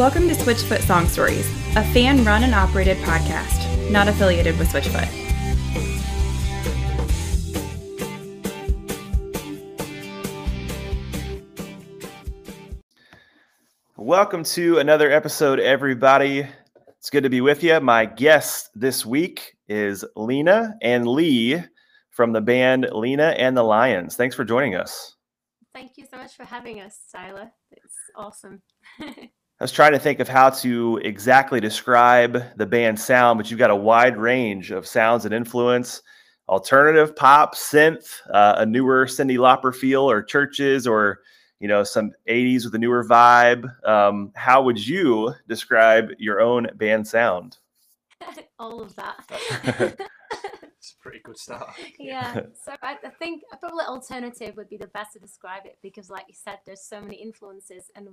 Welcome to Switchfoot Song Stories, a fan-run and operated podcast, not affiliated with Switchfoot. Welcome to another episode, everybody. It's good to be with you. My guest this week is Lena and Lee from the band Lena and the Lions. Thanks for joining us. Thank you so much for having us, Sila. It's awesome. I was trying to think of how to exactly describe the band's sound, but you've got a wide range of sounds and influence, alternative pop, synth, a newer Cyndi Lauper feel, or churches, or, you know, some 80s with a newer vibe. How would you describe your own band sound? All of that. It's a pretty good start. Yeah. So I think probably alternative would be the best to describe it, because like you said, there's so many influences, and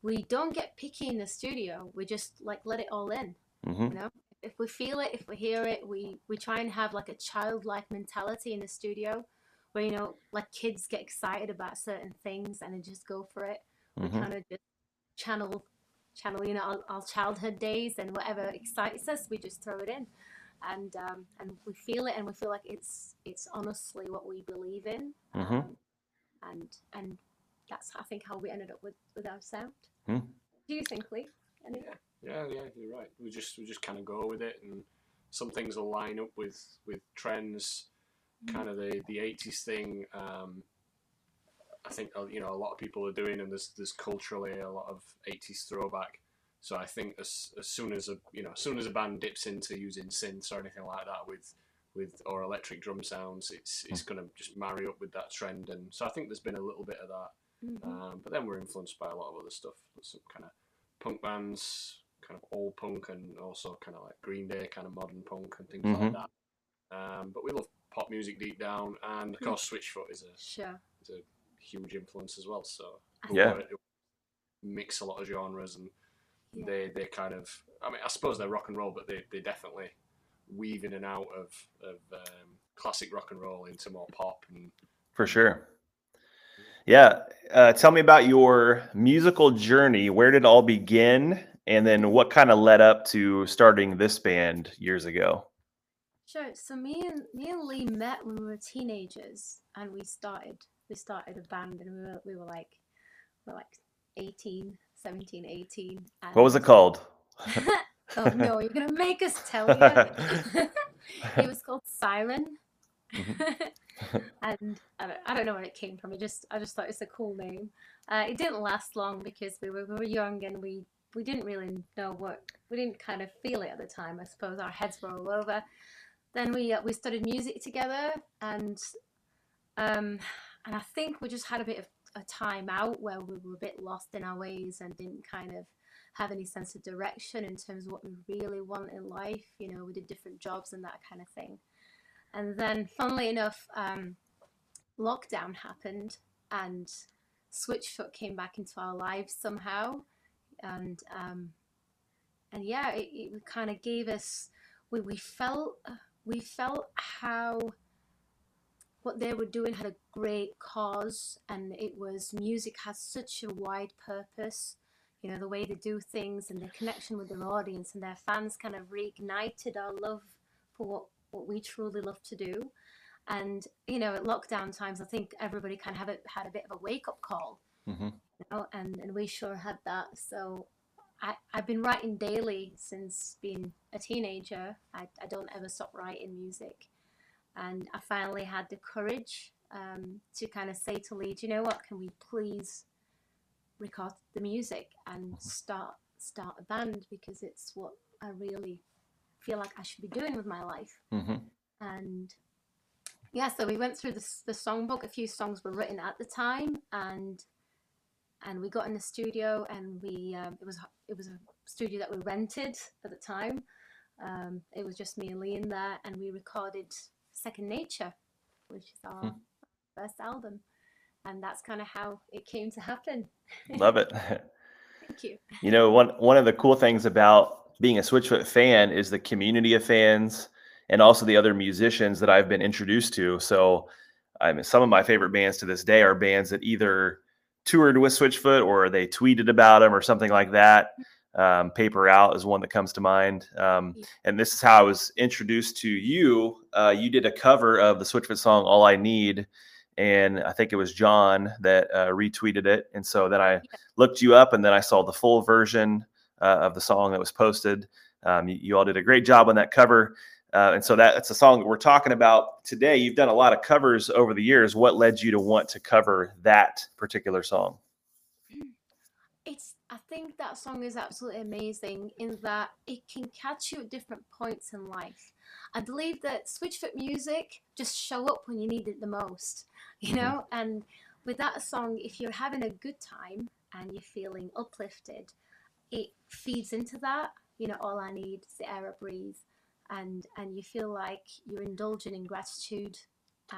we don't get picky in the studio. We just like let it all in. Mm-hmm. You know, if we feel it, if we hear it, we try and have like a childlike mentality in the studio, where, you know, like kids get excited about certain things and then just go for it. Mm-hmm. We kind of just channel, you know, our childhood days, and whatever excites us, we just throw it in, and we feel it, and we feel like it's honestly what we believe in. Mm-hmm. And that's, I think, how we ended up with our sound. Hmm. Do you think, Lee? Anyway. Yeah, you're right. We just kind of go with it, and some things will line up with trends, kind of the 80s thing. I think, you know, a lot of people are doing, and there's culturally a lot of 80s throwback. So I think as soon as a band dips into using synths or anything like that or electric drum sounds, it's going to just marry up with that trend. And so I think there's been a little bit of that. Mm-hmm. But then we're influenced by a lot of other stuff. Some kind of punk bands, kind of old punk, and also kind of like Green Day, kind of modern punk and things mm-hmm. like that. But we love pop music deep down, and of course Switchfoot is a huge influence as well. So yeah, we mix a lot of genres, and they kind of, I mean, I suppose they're rock and roll, but they definitely weave in and out of classic rock and roll into more pop. And for sure. Yeah. Tell me about your musical journey. Where did it all begin? And then what kind of led up to starting this band years ago? Sure. So me and Lee met when we were teenagers, and we started a band, and we were like 17, 18. And what was it called? Oh no, you're going to make us tell you. It was called Siren. Mm-hmm. And I don't know where it came from. I just thought it's a cool name. It didn't last long, because we were young, and we didn't really know what, we didn't kind of feel it at the time. I suppose our heads were all over. Then we studied music together, and I think we just had a bit of a time out where we were a bit lost in our ways, and didn't kind of have any sense of direction in terms of what we really want in life. You know, we did different jobs and that kind of thing. And then, funnily enough, lockdown happened, and Switchfoot came back into our lives somehow. And yeah, it kind of gave us, we felt how what they were doing had a great cause, and it was, music has such a wide purpose. You know, the way they do things and their connection with their audience and their fans kind of reignited our love for what we truly love to do. And, you know, at lockdown times, I think everybody kind of had a bit of a wake-up call, mm-hmm. you know, and we sure had that. So I've been writing daily since being a teenager. I don't ever stop writing music. And I finally had the courage to kind of say to Lee, do you know what, can we please record the music and start a band, because it's what I really feel like I should be doing with my life. Mm-hmm. And yeah, so we went through the songbook. A few songs were written at the time, and we got in the studio, and we it was a studio that we rented at the time. It was just me and Lee in there, and we recorded Second Nature, which is our first album. And that's kind of how it came to happen. Love it. Thank you. You know, one of the cool things about being a Switchfoot fan is the community of fans, and also the other musicians that I've been introduced to. So, I mean, some of my favorite bands to this day are bands that either toured with Switchfoot or they tweeted about him or something like that. Paper Out is one that comes to mind. And this is how I was introduced to you. You did a cover of the Switchfoot song, All I Need. And I think it was John that retweeted it. And so then I looked you up and then I saw the full version of the song that was posted. You all did a great job on that cover. And so that's a song that we're talking about today. You've done a lot of covers over the years. What led you to want to cover that particular song? I think that song is absolutely amazing in that it can catch you at different points in life. I believe that Switchfoot music just show up when you need it the most, you know? And with that song, if you're having a good time and you're feeling uplifted, it feeds into that, you know, all I need is the air I breathe. And you feel like you're indulging in gratitude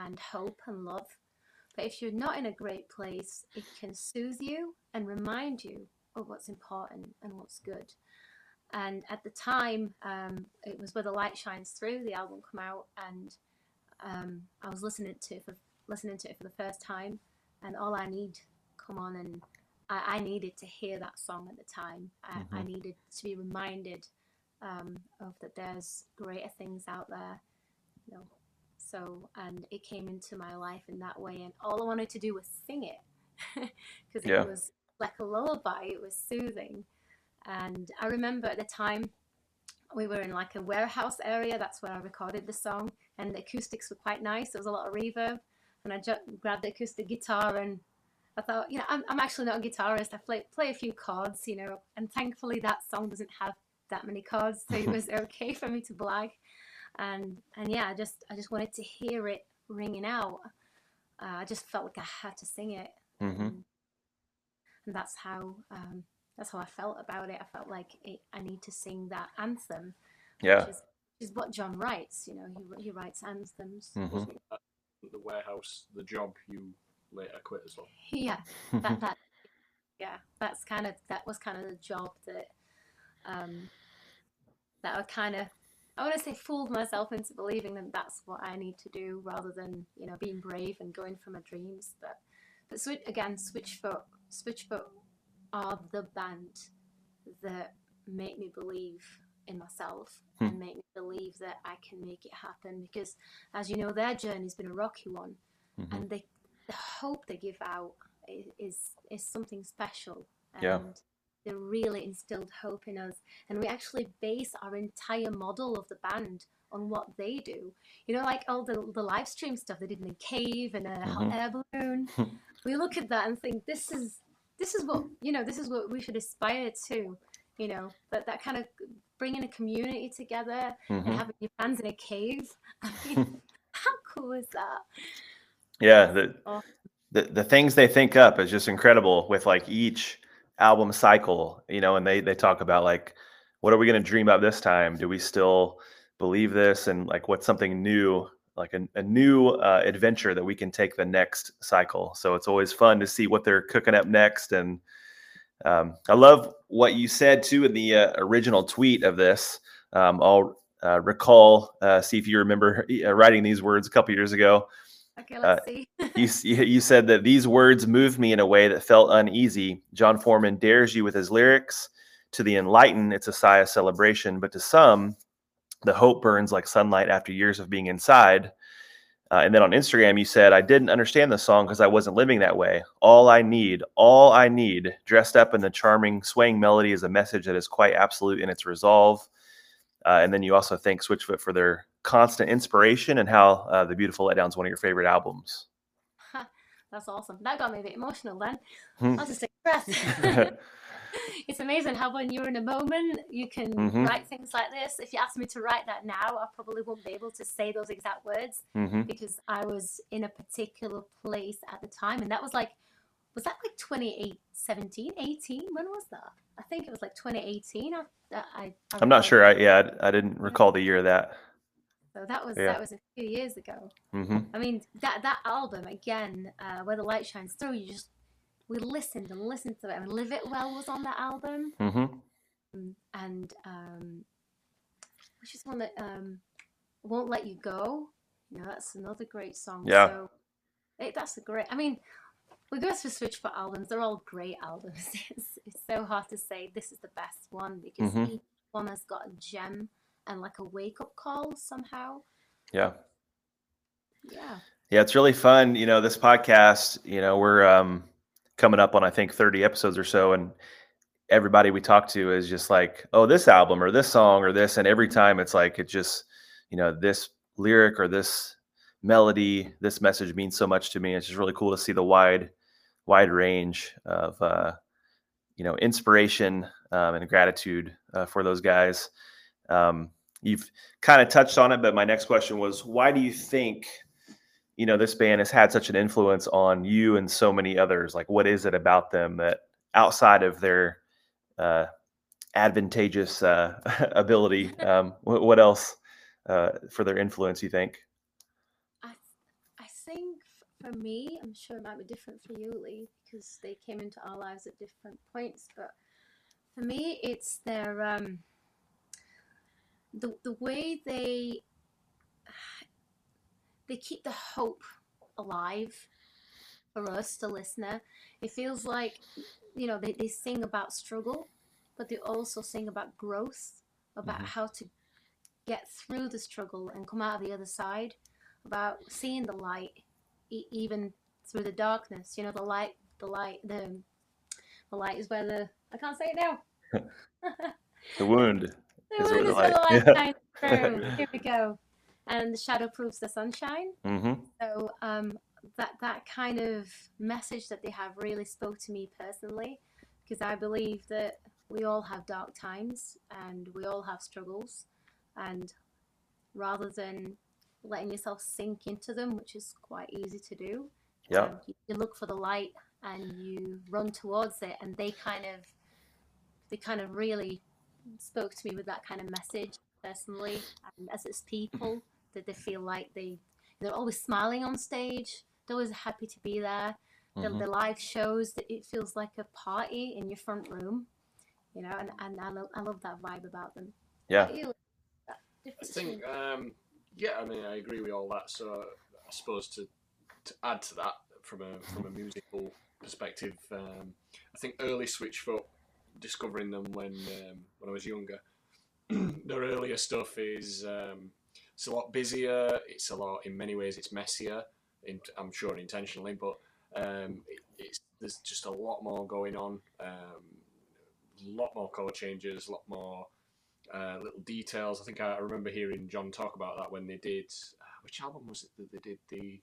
and hope and love. But if you're not in a great place, it can soothe you and remind you of what's important and what's good. And at the time, it was Where the Light Shines Through, the album came out, and I was listening to it for the first time, and All I Need come on, and I needed to hear that song at the time. I needed to be reminded of that there's greater things out there, you know. So, and it came into my life in that way, and all I wanted to do was sing it because it was like a lullaby. It was soothing. And I remember at the time we were in like a warehouse area. That's where I recorded the song, and the acoustics were quite nice. There was a lot of reverb, and I just grabbed the acoustic guitar, and I thought, you know, I'm actually not a guitarist. I play a few chords, you know, and thankfully that song doesn't have that many chords, so it was okay for me to blag, and yeah, I just wanted to hear it ringing out. I just felt like I had to sing it, and that's how I felt about it. I felt like I need to sing that anthem, which is what John writes. You know, he writes anthems. Wasn't that the warehouse, the job you later quit as well? Yeah, that was kind of the job that. That I fooled myself into believing that that's what I need to do, rather than, you know, being brave and going for my dreams. But Switchfoot are the band that make me believe in myself and make me believe that I can make it happen. Because, as you know, their journey's been a rocky one, and the hope they give out is something special. And they really instilled hope in us, and we actually base our entire model of the band on what they do. You know, like all the live stream stuff they did in a cave and a hot air balloon. We look at that and think, this is what we should aspire to. You know, but that kind of bringing a community together and having your fans in a cave. I mean, how cool is that? Yeah, the things they think up is just incredible. With like each album cycle, you know, and they talk about like, what are we going to dream about this time? Do we still believe this? And like, what's something new, like a new adventure that we can take the next cycle? So it's always fun to see what they're cooking up next. And I love what you said too in the original tweet of this. I'll recall, see if you remember writing these words a couple years ago. Okay, let's see. you said that these words moved me in a way that felt uneasy. John Foreman dares you with his lyrics. To the enlightened, it's a sigh of celebration, but to some, the hope burns like sunlight after years of being inside. And then on Instagram, you said, I didn't understand the song because I wasn't living that way. All I need, dressed up in the charming swaying melody is a message that is quite absolute in its resolve. And then you also thank Switchfoot for their constant inspiration and how The Beautiful Letdown is one of your favorite albums. That's awesome. That got me a bit emotional then. I was just impressed. It's amazing how when you're in a moment, you can write things like this. If you asked me to write that now, I probably wouldn't be able to say those exact words because I was in a particular place at the time. And that was like 2018? When was that? I think it was like 2018. I'm not sure. I didn't recall the year of that. So that was a few years ago. I mean, that album again, Where the Light Shines Through. We listened and listened to it. I mean, Live It Well was on that album, and which is one that Won't Let You Go. You know, that's another great song. Yeah, so that's a great. I mean, We're going to Switchfoot albums. They're all great albums. It's so hard to say this is the best one, because each one has got a gem and like a wake-up call somehow. Yeah, it's really fun. You know, this podcast, you know, we're coming up on, I think, 30 episodes or so. And everybody we talk to is just like, oh, this album or this song or this. And every time it's like, it just, you know, this lyric or this melody, this message means so much to me. It's just really cool to see the wide range of, you know, inspiration and gratitude for those guys. You've kind of touched on it, but my next question was, why do you think, you know, this band has had such an influence on you and so many others? Like, what is it about them that outside of their advantageous ability, what else for their influence, you think? I think for me, I'm sure it might be different for you, Lee, because they came into our lives at different points. But for me, it's their... The way they keep the hope alive for us, the listener. It feels like, you know, they sing about struggle, but they also sing about growth, about how to get through the struggle and come out of the other side, about seeing the light even through the darkness. You know, the light is where the... I can't say it now. The wound. The light shines through. Here we go. And the shadow proves the sunshine. So that kind of message that they have really spoke to me personally, because I believe that we all have dark times and we all have struggles, and rather than letting yourself sink into them, which is quite easy to do, you look for the light and you run towards it. And they kind of really spoke to me with that kind of message personally, and as it's people that they feel like they're always smiling on stage, they're always happy to be there. The live shows, that it feels like a party in your front room, you know, and I love that vibe about them. I think I mean, I agree with all that. So I suppose to add to that from a musical perspective, I think early Switchfoot, discovering them when I was younger, their earlier stuff is it's a lot busier, it's a lot, in many ways it's messier, I'm sure intentionally, but there's just a lot more going on, a lot more chord changes, a lot more little details. I think I remember hearing John talk about that when they did, which album was it that they did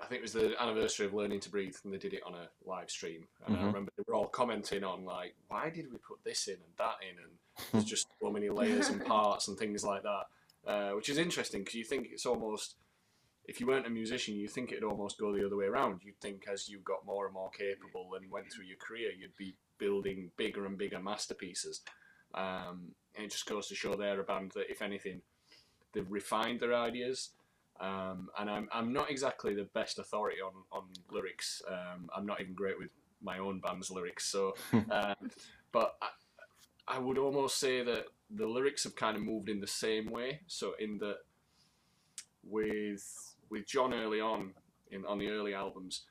I think it was the anniversary of Learning to Breathe, and they did it on a live stream. And I remember they were all commenting on, like, why did we put this in and that in? And there's just so many layers and parts and things like that, which is interesting, because you think it's almost, if you weren't a musician, you think it'd almost go the other way around. You'd think as you got more and more capable and went through your career, you'd be building bigger and bigger masterpieces. And it just goes to show they're a band that, if anything, they've refined their ideas. And I'm not exactly the best authority on lyrics. I'm not even great with my own band's lyrics. So, but I would almost say that the lyrics have kind of moved in the same way. So in that, with John early on, on the early albums,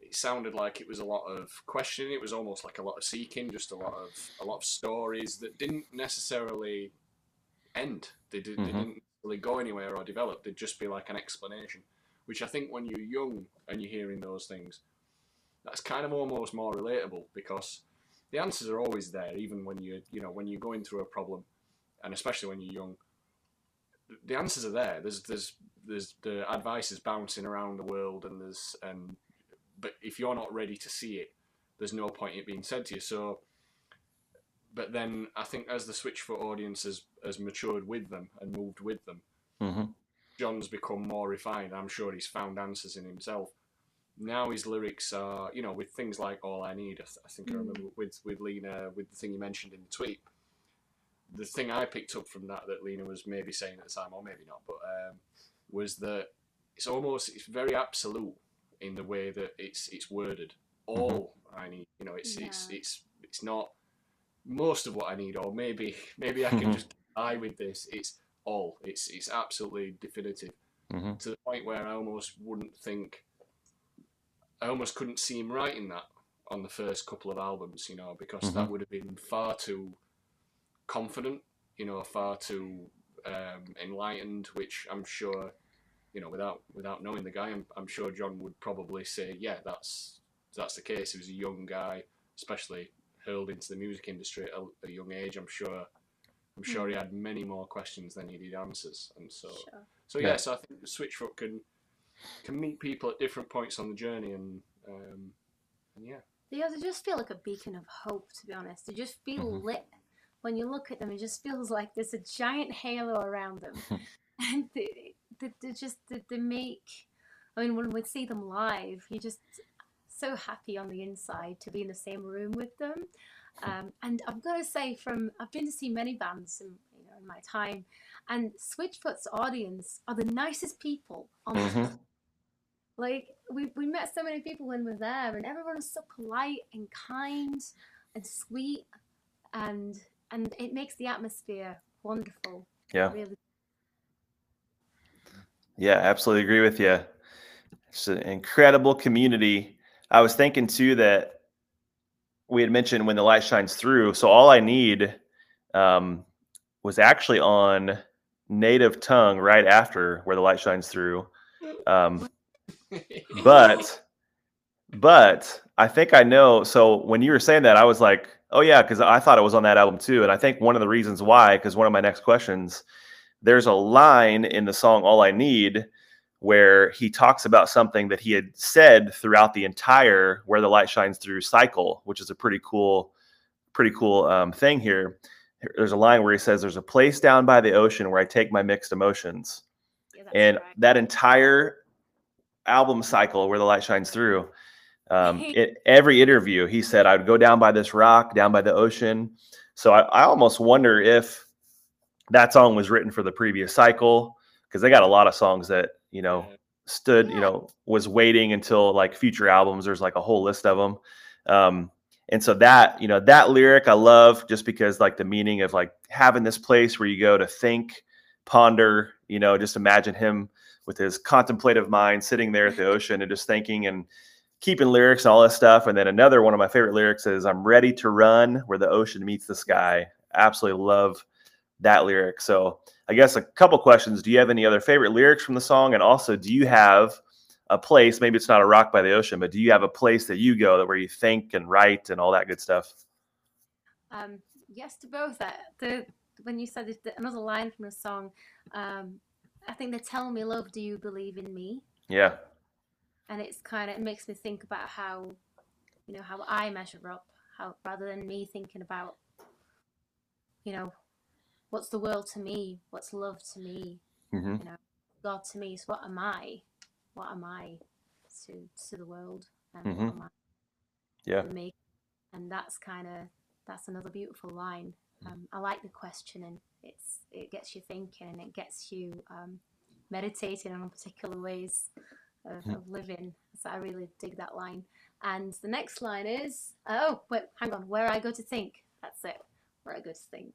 it sounded like it was a lot of questioning. It was almost like a lot of seeking, just a lot of stories that didn't necessarily end. They didn't go anywhere or develop. They'd just be like an explanation, which I think when you're young and you're hearing those things, that's kind of almost more relatable, because the answers are always there, even when you're going through a problem, and especially when you're young, the answers are there. There's the advice is bouncing around the world, but if you're not ready to see it, there's no point in it being said to you. So. But then I think as the Switchfoot audience has matured with them and moved with them, John's become more refined. I'm sure he's found answers in himself. Now his lyrics are, you know, with things like All I Need, I think I remember with Lena, with the thing you mentioned in the tweet, the thing I picked up from that Lena was maybe saying at the time, or maybe not, but was that it's very absolute in the way that it's worded. All I need, you know, it's not most of what I need, or maybe I can just die with this. It's all. It's absolutely definitive, to the point where I almost wouldn't think I almost couldn't see him writing that on the first couple of albums, you know, because that would have been far too confident, you know, far too enlightened, which I'm sure, you know, without knowing the guy, I'm sure John would probably say, yeah, that's the case. He was a young guy, especially hurled into the music industry at a young age. I'm sure he had many more questions than he did answers, and so I think Switchfoot can meet people at different points on the journey, and yeah. They just feel like a beacon of hope, to be honest. They just feel lit. When you look at them, it just feels like there's a giant halo around them. And they make, I mean, when we see them live, you're just so happy on the inside to be in the same room with them. And I've got to say, I've been to see many bands in my time, and Switchfoot's audience are the nicest people on the planet. Like, we met so many people when we were there, and everyone was so polite and kind and sweet, and it makes the atmosphere wonderful. Yeah. Really. Yeah, absolutely agree with you. It's an incredible community. I was thinking too that we had mentioned When the Light Shines Through. So All I Need was actually on Native Tongue right after Where the Light Shines Through. But I think I know. So when you were saying that, I was like, oh yeah, because I thought it was on that album too. And I think one of the reasons why, because one of my next questions, there's a line in the song All I Need where he talks about something that he had said throughout the entire Where the Light Shines Through cycle, which is a pretty cool thing here. There's a line where he says, there's a place down by the ocean where I take my mixed emotions. Yeah, and right. That entire album cycle, Where the Light Shines Through, every interview, he said, I would go down by this rock, down by the ocean. So I almost wonder if that song was written for the previous cycle, because they got a lot of songs that, you know, stood, you know, was waiting until like future albums. There's like a whole list of them. And so that, you know, that lyric I love, just because like the meaning of like having this place where you go to think, ponder, you know, just imagine him with his contemplative mind sitting there at the ocean and just thinking and keeping lyrics and all that stuff. And then another one of my favorite lyrics is I'm ready to run where the ocean meets the sky. Absolutely love that lyric. So I guess a couple questions. Do you have any other favorite lyrics from the song? And also, do you have a place, maybe it's not a rock by the ocean, but do you have a place that you go where you think and write and all that good stuff? Yes to both. When you said another line from the song, I think they tell me, love, do you believe in me? Yeah. And it makes me think about how, you know, how I measure up, rather than me thinking about, you know, what's the world to me? What's love to me? You know, God to me. So what am I? What am I to the world? And what am I to me? And that's another beautiful line. I like the questioning. It gets you thinking, and it gets you meditating on particular ways of living. So I really dig that line. And the next line is, oh wait, hang on, where I go to think. That's it. Where I go to think.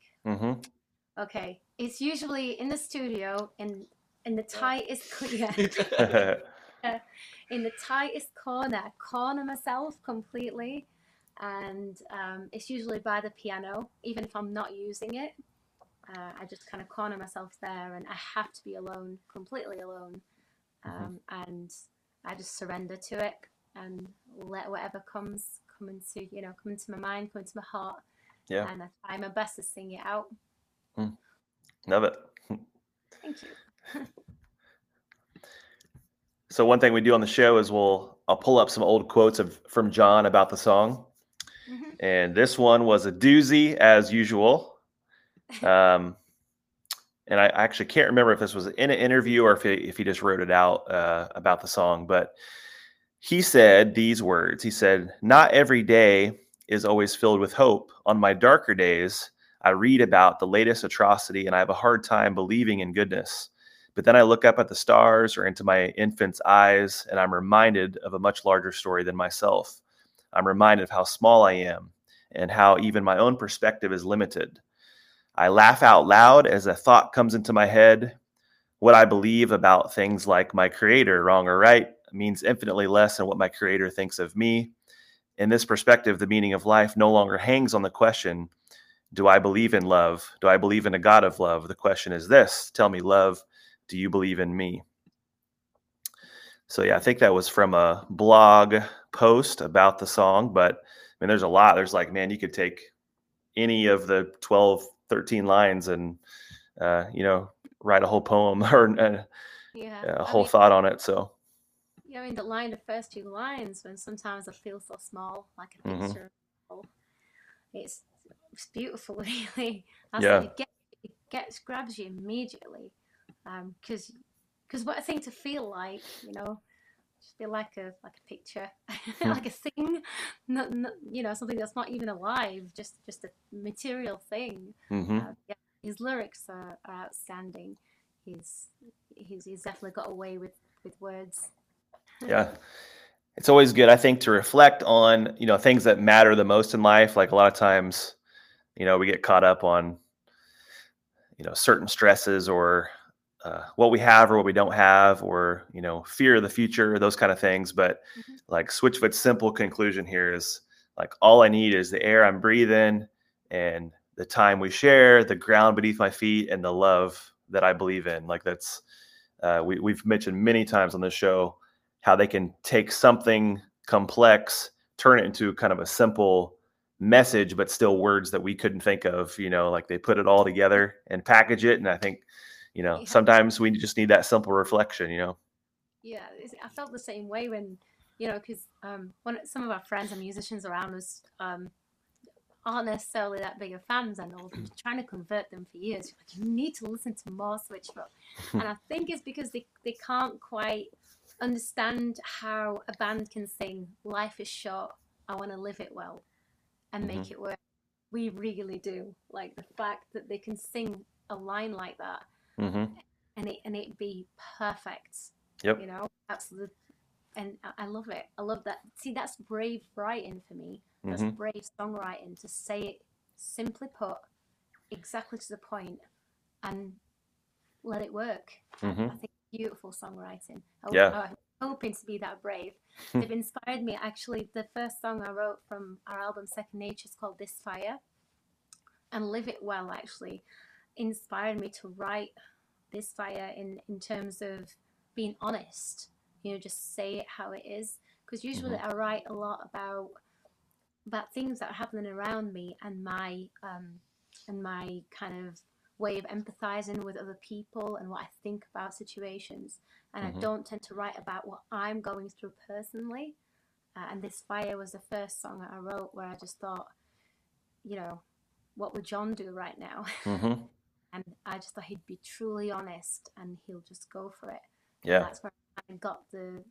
Okay, it's usually in the studio, in the tightest in the tightest corner. I corner myself completely, and it's usually by the piano, even if I'm not using it. I just kind of corner myself there, and I have to be alone, completely alone, and I just surrender to it and let whatever comes come into my mind, come into my heart. Yeah, and I try my best to sing it out. Love it. Thank you. So one thing we do on the show is I'll pull up some old quotes from John about the song. And this one was a doozy as usual. And I actually can't remember if this was in an interview or if he just wrote it out about the song. But he said these words. He said, not every day is always filled with hope. On my darker days, I read about the latest atrocity and I have a hard time believing in goodness. But then I look up at the stars or into my infant's eyes and I'm reminded of a much larger story than myself. I'm reminded of how small I am and how even my own perspective is limited. I laugh out loud as a thought comes into my head. What I believe about things like my creator, wrong or right, means infinitely less than what my creator thinks of me. In this perspective, the meaning of life no longer hangs on the question, do I believe in love? Do I believe in a God of love? The question is this, tell me, love, do you believe in me? So yeah, I think that was from a blog post about the song, but I mean, there's a lot. There's like, man, you could take any of the 12, 13 lines and, you know, write a whole poem or a whole thought on it. So. Yeah, I mean, the line, the first two lines, when sometimes I feel so small, like a picture of people, it's beautiful, really. Like, it grabs you immediately. Because what a thing to feel like, you know, just feel like a picture, like a thing, not, you know, something that's not even alive, just a material thing. Yeah, his lyrics are outstanding. He's definitely got away with words. Yeah, it's always good, I think, to reflect on, you know, things that matter the most in life. Like a lot of times, you know, we get caught up on, you know, certain stresses or what we have or what we don't have, or, you know, fear of the future, those kind of things. But like Switchfoot's simple conclusion here is like, all I need is the air I'm breathing and the time we share, the ground beneath my feet, and the love that I believe in. Like that's, we've mentioned many times on the show how they can take something complex, turn it into kind of a simple message, but still words that we couldn't think of, you know, like they put it all together and package it. And I think, you know, sometimes we just need that simple reflection, you know? Yeah, I felt the same way when, you know, because when some of our friends and musicians around us aren't necessarily that big of fans, and all trying to convert them for years, like, you need to listen to more Switchfoot. And I think it's because they can't quite understand how a band can sing, life is short, I want to live it well and make it work. We really do. Like the fact that they can sing a line like that and it be perfect. Yep. You know, absolutely. And I love it. I love that. See, that's brave writing for me. That's brave songwriting, to say it, simply put, exactly to the point and let it work. I think beautiful songwriting. I'm hoping to be that brave. They've inspired me. Actually, the first song I wrote from our album Second Nature is called This Fire, and Live It Well actually inspired me to write This Fire in terms of being honest, you know, just say it how it is. Because usually I write a lot about things that are happening around me and my kind of way of empathizing with other people and what I think about situations. And I don't tend to write about what I'm going through personally. And This Fire was the first song that I wrote where I just thought, you know, what would John do right now? And I just thought he'd be truly honest and he'll just go for it. Yeah. And that's where I got the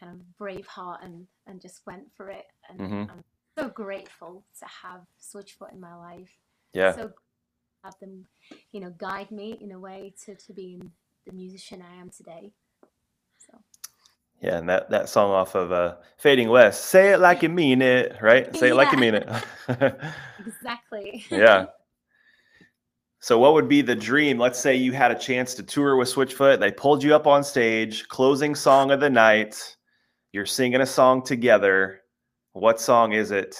kind of brave heart and just went for it. And I'm so grateful to have Switchfoot in my life. Yeah. So grateful to have them, you know, guide me in a way to being the musician I am today. So. Yeah, and that song off of Fading West, say it like you mean it, right? Say it like you mean it. Exactly. Yeah. So what would be the dream? Let's say you had a chance to tour with Switchfoot. They pulled you up on stage, closing song of the night. You're singing a song together. What song is it?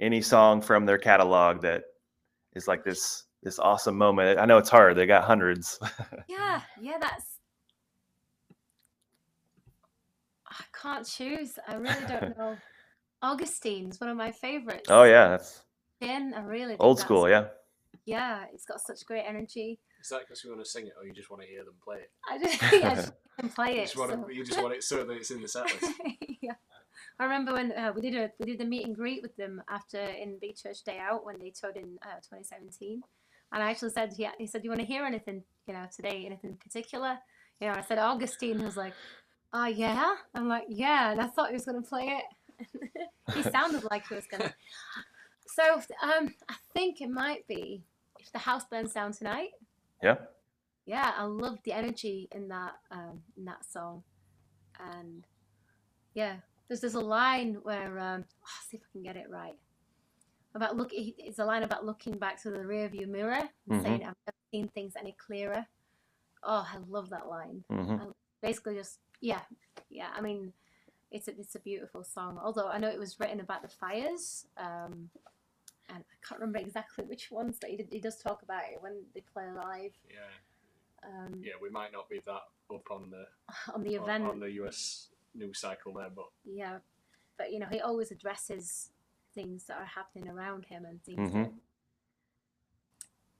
Any song from their catalog that is like this awesome moment? I know it's hard. They got hundreds. Yeah, I can't choose. I really don't know. Augustine's one of my favorites. Oh, yeah. That's Chin, I really old school, song. Yeah. Yeah, it's got such great energy. Is that because we want to sing it, or you just want to hear them play it? I just think I just play it. You just want it so that it's in the setlist. Yeah, I remember when we did the meet and greet with them after in Big Church Day Out when they toured in 2017, and I actually said, yeah, he said, do you want to hear anything, you know, today, anything in particular? You know, I said Augustine. He was like, oh yeah, I'm like yeah, and I thought he was going to play it. He sounded like he was going to. So I think it might be. If the House Burns Down Tonight. Yeah, I love the energy in that song. And yeah, there's a line where see if I can get it right. About it's a line about looking back to the rearview mirror and saying I've never seen things any clearer. Oh, I love that line. Basically just yeah, I mean, it's a beautiful song. Although I know it was written about the fires, and I can't remember exactly which ones, but he does talk about it when they play live. Yeah. Yeah, we might not be that up on the US news cycle there, but yeah, but you know, he always addresses things that are happening around him and things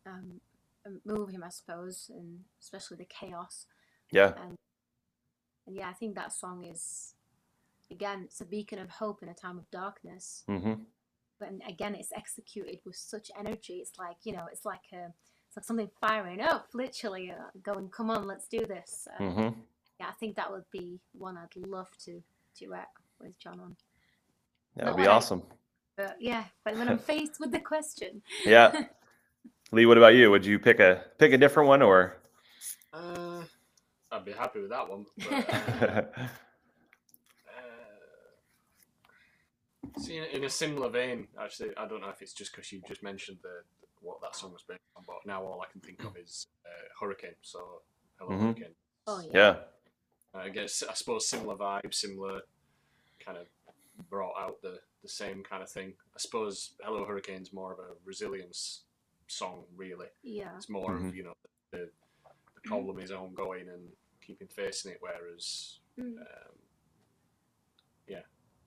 that move him, I suppose, and especially the chaos. Yeah. And yeah, I think that song is, again, it's a beacon of hope in a time of darkness. But again, it's executed with such energy. It's like, you know, it's like something firing up, literally going, come on, let's do this. Yeah, I think that would be one I'd love to duet with John on. That would be awesome. But yeah, but when I'm faced with the question. Yeah. Lee, what about you? Would you pick a different one, or? I'd be happy with that one. But, see, in a similar vein, actually, I don't know if it's just because you just mentioned what that song was based on, but now all I can think of is Hurricane. So, Hello Hurricane. Oh yeah. Yeah. I guess, I suppose, similar vibe, similar kind of brought out the same kind of thing. I suppose Hello Hurricane's more of a resilience song, really. Yeah. It's more of, you know, the problem is ongoing and keeping facing it, whereas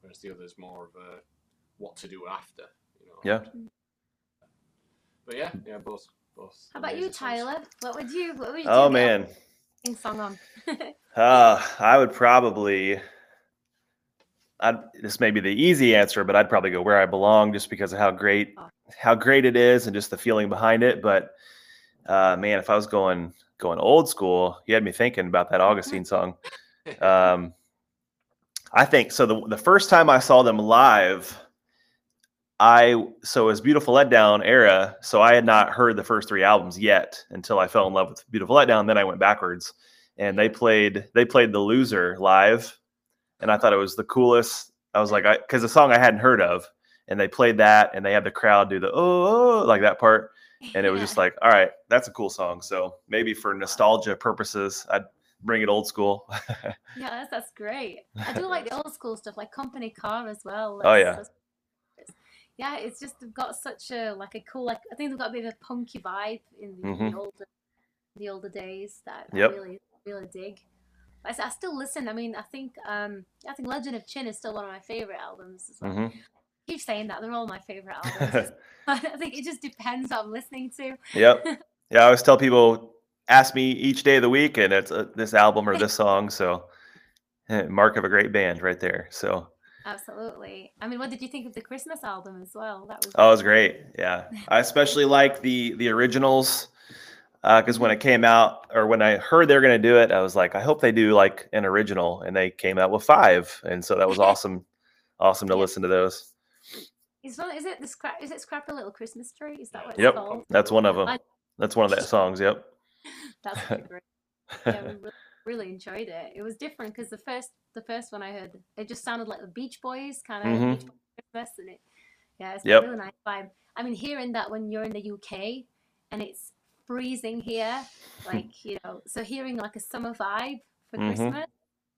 whereas the other's more of a what to do after, you know. Yeah. But yeah, both. How about you, Tyler? Songs. What would you do? Oh man. Song on. I would probably, this may be the easy answer, but I'd probably go Where I Belong, just because of how great it is and just the feeling behind it. But man, if I was going old school, you had me thinking about that Augustine song. I think so. The first time I saw them live, it was Beautiful Letdown era. So I had not heard the first three albums yet until I fell in love with Beautiful Letdown. Then I went backwards, and they played The Loser live, and I thought it was the coolest. I was like, because the song I hadn't heard of. And they played that, and they had the crowd do the oh, like that part, and it was just like, all right, that's a cool song. So maybe for nostalgia purposes, I'd bring it old school. Yeah, that's great. I do like the old school stuff, like Company Car as well. It's just they've got such a a cool, I think they've got a bit of a punky vibe in the older days that I really dig. I still listen. I mean, I think Legend of Chin is still one of my favorite albums. As well. I keep saying that, they're all my favorite albums. I think it just depends what I'm listening to. Yeah, I always tell people, ask me each day of the week, and it's this album or this song. So, mark of a great band right there. So, absolutely. I mean, what did you think of the Christmas album as well? It was great. Yeah, I especially like the originals, because when it came out, or when I heard they were going to do it, I was like, I hope they do like an original, and they came out with 5, and so that was awesome to listen to those. Is it Scrappy Little Christmas Tree? Is that what it's called? That's one of them. That's one of their songs. Yep. That's great. Yeah, we really enjoyed it. It was different because the first one I heard, it just sounded like the Beach Boys, kind of Beach Boys Christmas, and it's a really nice vibe. I mean, hearing that when you're in the UK and it's freezing here, like you know, so hearing like a summer vibe for Christmas,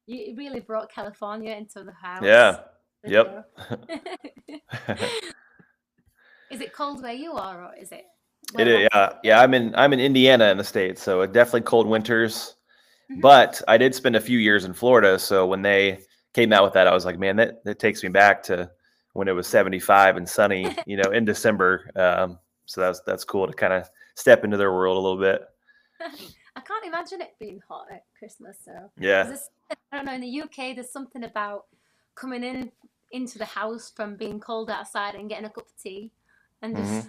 it really brought California into the house. Yeah. Yep. Is it cold where you are, or is it? It is. Yeah. I'm in Indiana in the States, so it definitely cold winters. But I did spend a few years in Florida, so when they came out with that, I was like, man, that takes me back to when it was 75 and sunny, you know, in December. So that's cool to kind of step into their world a little bit. I can't imagine it being hot at Christmas. So yeah, I don't know. In the UK, there's something about coming into the house from being cold outside and getting a cup of tea and just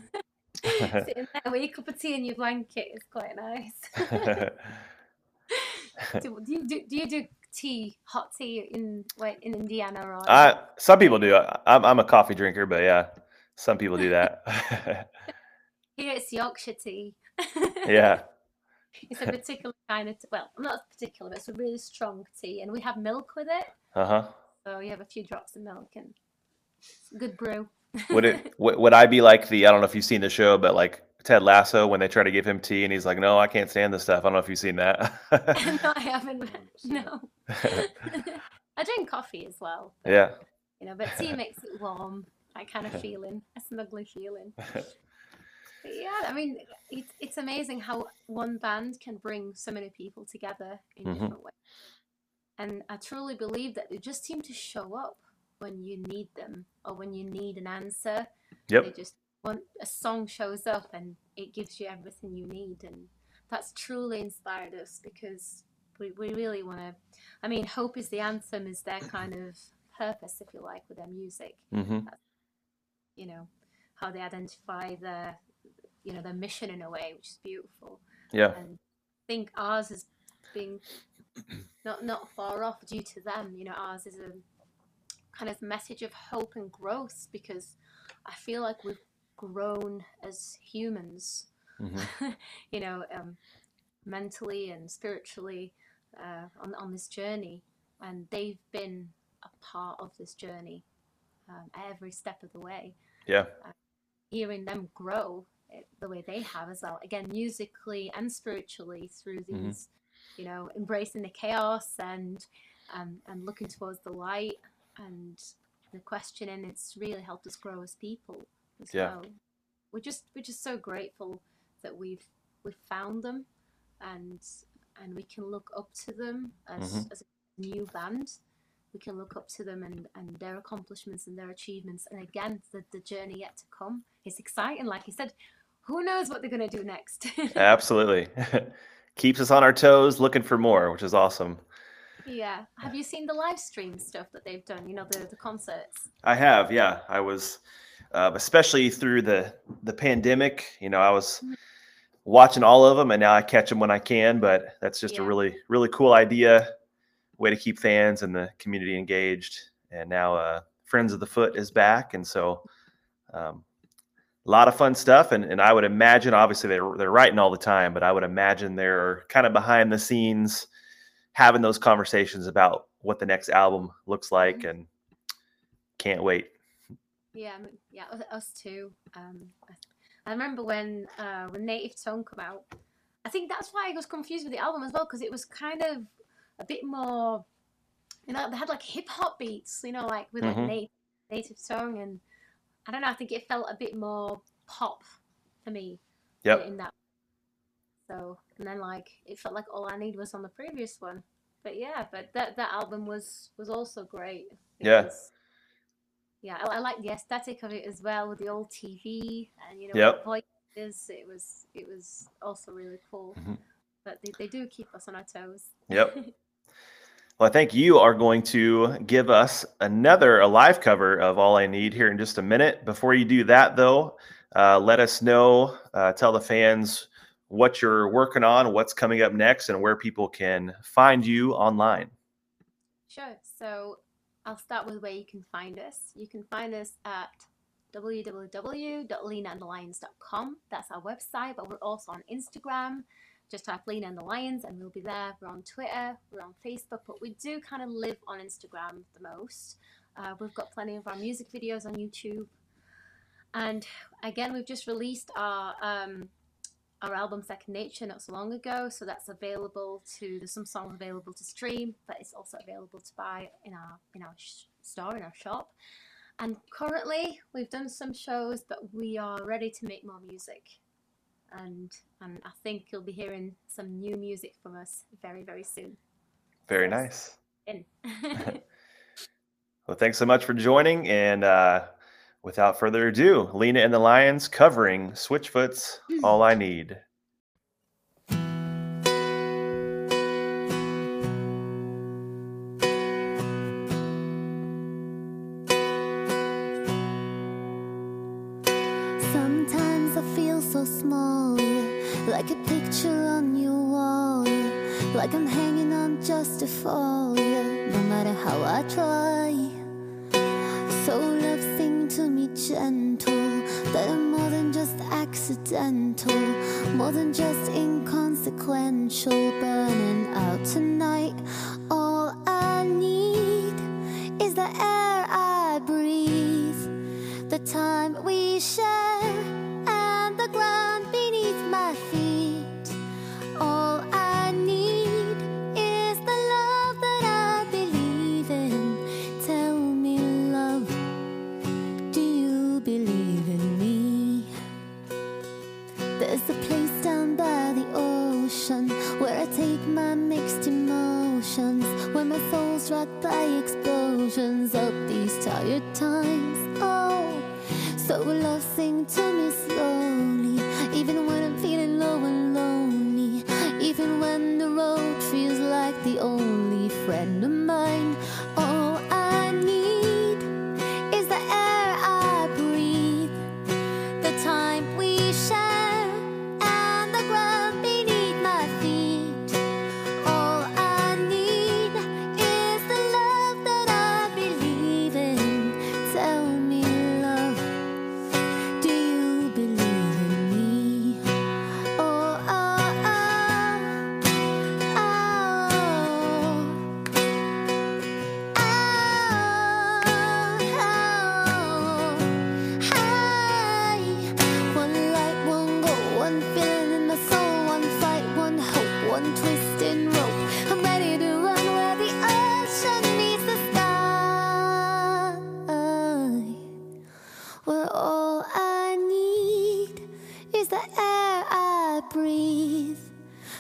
sitting there with your cup of tea and your blanket is quite nice. Do you do tea, hot tea in Indiana? Or some people do. I'm a coffee drinker, but yeah, some people do that. Here it's Yorkshire tea. Yeah. It's a particular kind of, not particular, but it's a really strong tea, and we have milk with it. So you have a few drops of milk and good brew. Would I be like I don't know if you've seen the show, but like Ted Lasso, when they try to give him tea and he's like, no, I can't stand this stuff. I don't know if you've seen that. No, I haven't. No. coffee as well. But, yeah. You know, but tea makes it warm, that kind of feeling, a snuggly feeling. But yeah, I mean, it's amazing how one band can bring so many people together in different ways. And I truly believe that they just seem to show up when you need them or when you need an answer. Yep. They just want, a song shows up and it gives you everything you need. And that's truly inspired us, because we really want to, I mean, Hope is the Anthem is their kind of purpose, if you like, with their music. That's, you know, how they identify their, you know, their mission in a way, which is beautiful. Yeah. And I think ours has been not far off due to them. You know, ours is a kind of message of hope and growth, because I feel like we've grown as humans, you know, mentally and spiritually on this journey. And they've been a part of this journey every step of the way. Yeah. Hearing them grow the way they have as well, again, musically and spiritually, through these, you know, embracing the chaos and looking towards the light and the questioning. It's really helped us grow as people as well. We're just so grateful that we've found them, and we can look up to them as a new band. We can look up to them and their accomplishments and their achievements. And again, the journey yet to come is exciting. Like you said, who knows what they're going to do next? Absolutely. Keeps us on our toes, looking for more, which is awesome. Yeah. Have you seen the live stream stuff that they've done? You know, the concerts? I have, yeah. I was, especially through the pandemic, you know, I was watching all of them, and now I catch them when I can. But that's just a really, really cool idea. Way to keep fans and the community engaged. And now Friends of the Foot is back. And so a lot of fun stuff. And I would imagine, obviously, they're writing all the time, but I would imagine they're kind of behind the scenes having those conversations about what the next album looks like. And can't wait. Yeah, yeah, us too. I remember when Native Tongue came out, I think that's why I was confused with the album as well, because it was kind of a bit more, you know, they had like hip hop beats, you know, like with like native song, and I don't know, I think it felt a bit more pop for me. Yep. In that. So, and then like it felt like All I Need was on the previous one, but yeah, but that album was also great. Because, yeah. Yeah, I like the aesthetic of it as well, with the old TV and, you know, the voices. It was also really cool. But they do keep us on our toes. Yep. Well, I think you are going to give us a live cover of All I Need here in just a minute. Before you do that, though, let us know, tell the fans what you're working on, what's coming up next, and where people can find you online. Sure. So I'll start with where you can find us. You can find us at www.lenaandthelions.com. That's our website, but we're also on Instagram. Just type Lena and the Lions and we'll be there. We're on Twitter, we're on Facebook, but we do kind of live on Instagram the most. We've got plenty of our music videos on YouTube. And again, we've just released our album Second Nature not so long ago. So that's available there's some songs available to stream, but it's also available to buy in our store, in our shop. And currently we've done some shows, but we are ready to make more music. And I think you'll be hearing some new music from us very, very soon. Very nice. Well, thanks so much for joining. And without further ado, Lena and the Lions covering Switchfoot's All I Need. Like a picture on your wall, yeah. Like I'm hanging on just to fall, yeah. No matter how I try. So love sing to me gentle, that I'm more than just accidental, more than just inconsequential. Burning out tonight. All I need is the air I breathe, the time we share, and the ground beneath my feet. All I need is the love that I believe in. when my soul's rocked by explosions of these tired times. Oh, so will love sing to me slowly, even when I'm feeling low and lonely, even when the road feels like the only friend of mine. All I need is the air I breathe, the time we share,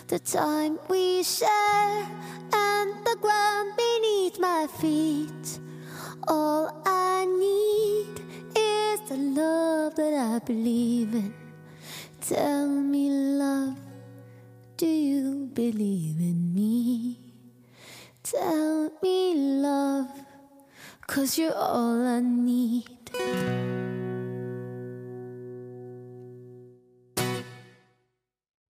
the time we share, and the ground beneath my feet. All I need is the love that I believe in. Tell me, love, do you believe in me? Tell me, love, 'cause you're all I need.